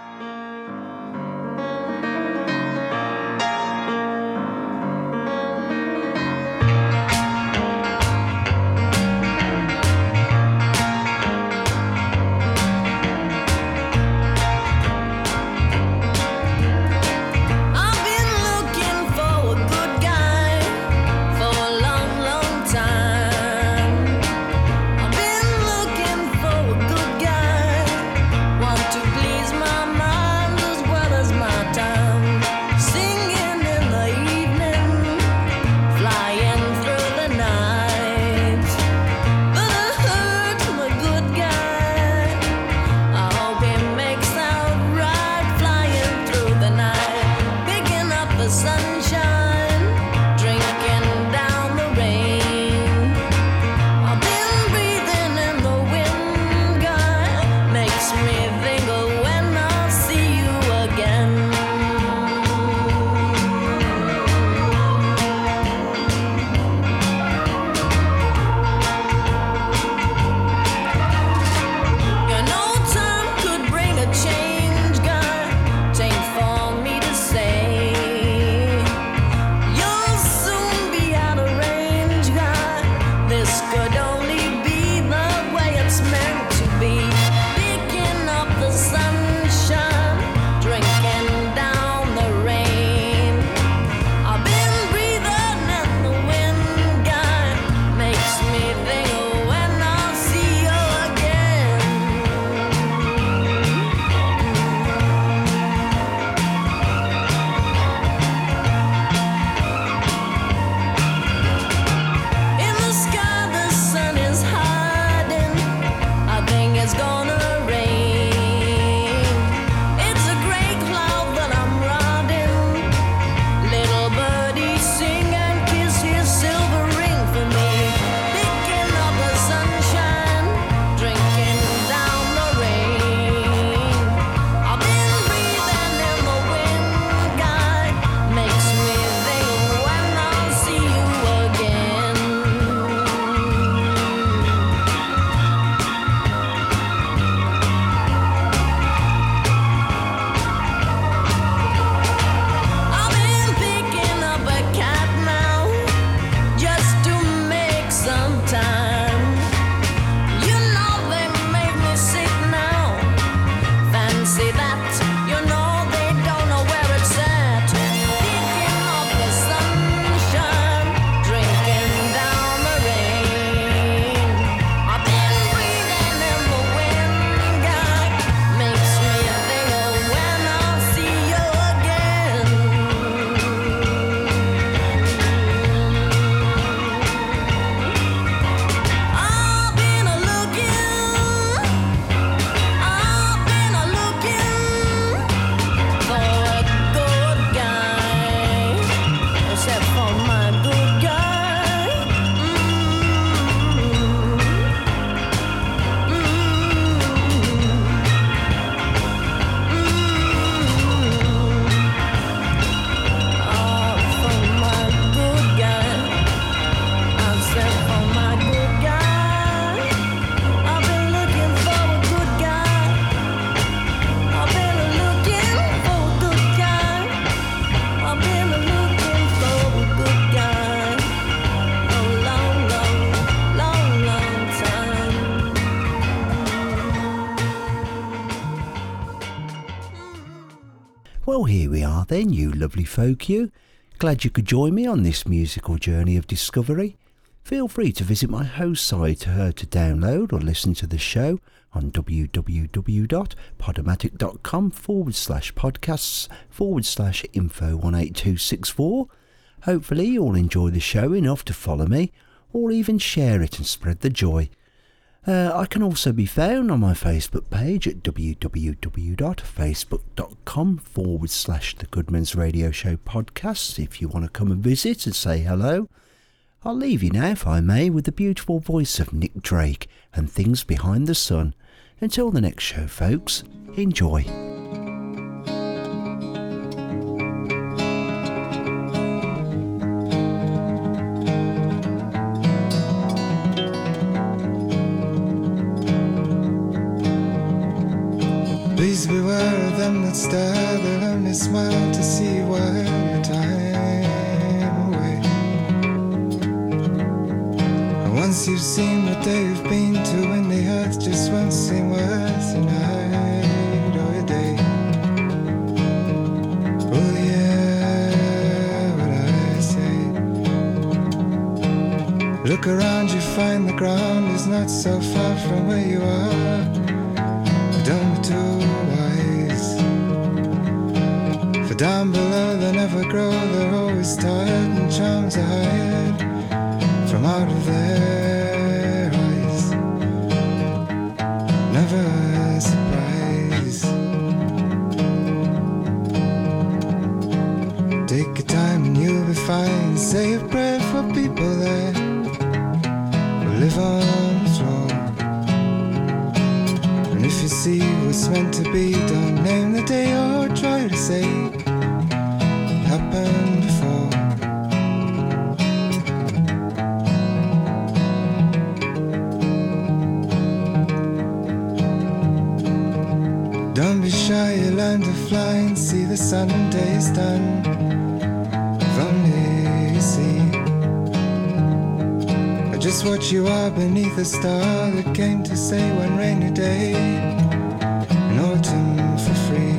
Then, you lovely folk, you. Glad you could join me on this musical journey of discovery. Feel free to visit my host site to download or listen to the show on www.podomatic.com/podcasts/info18264. Hopefully you'll enjoy the show enough to follow me or even share it and spread the joy. I can also be found on my Facebook page at www.facebook.com/The Goodman's Radio Show Podcast if you want to come and visit and say hello. I'll leave you now, if I may, with the beautiful voice of Nick Drake and Things Behind the Sun. Until the next show, folks, enjoy. Please beware of them that stare, they'll only smile to see you while your time away. And once you've seen what they've been to, and the earth just won't seem worth a night or a day. Oh yeah, what I say. Look around, you find the ground is not so far from where you are. Don't be too wise, for down below they never grow, they're always tired, and charms are hired from out of their eyes. Never a surprise. Take your time and you'll be fine. Say a prayer for people that will live on the throne. If you see what's meant to be, don't name the day or try to say it happened before. Don't be shy, you learn to fly and see the sun and day is done. If only you see just what you are beneath a star that came to say one rainy day in autumn for free.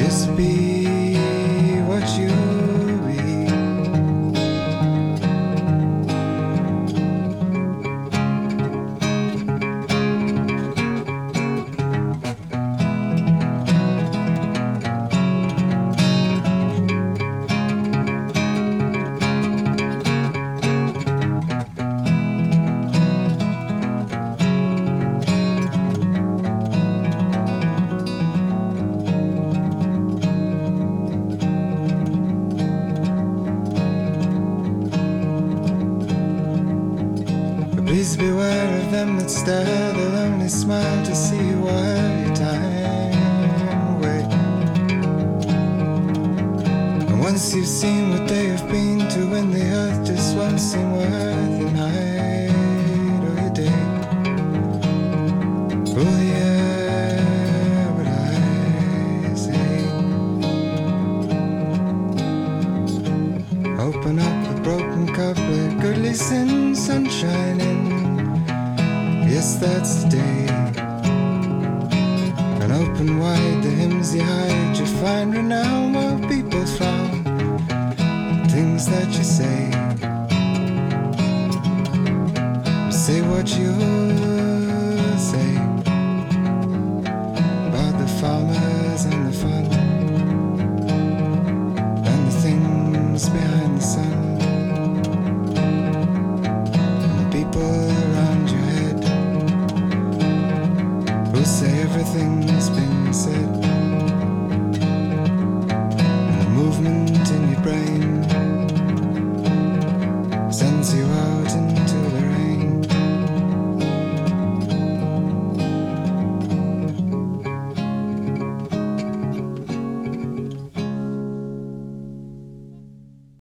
Yes, be what you be. They'll only smile to see you while your time away. And once you've seen what they have been to, when the earth just won't seem worth a night or a day. Oh yeah, what I say. Open up a broken cup, let goodly sin sunshine in. Yes, that's the day. And open wide the hymns you hide, you find renown where people frown. Things that you say, say what you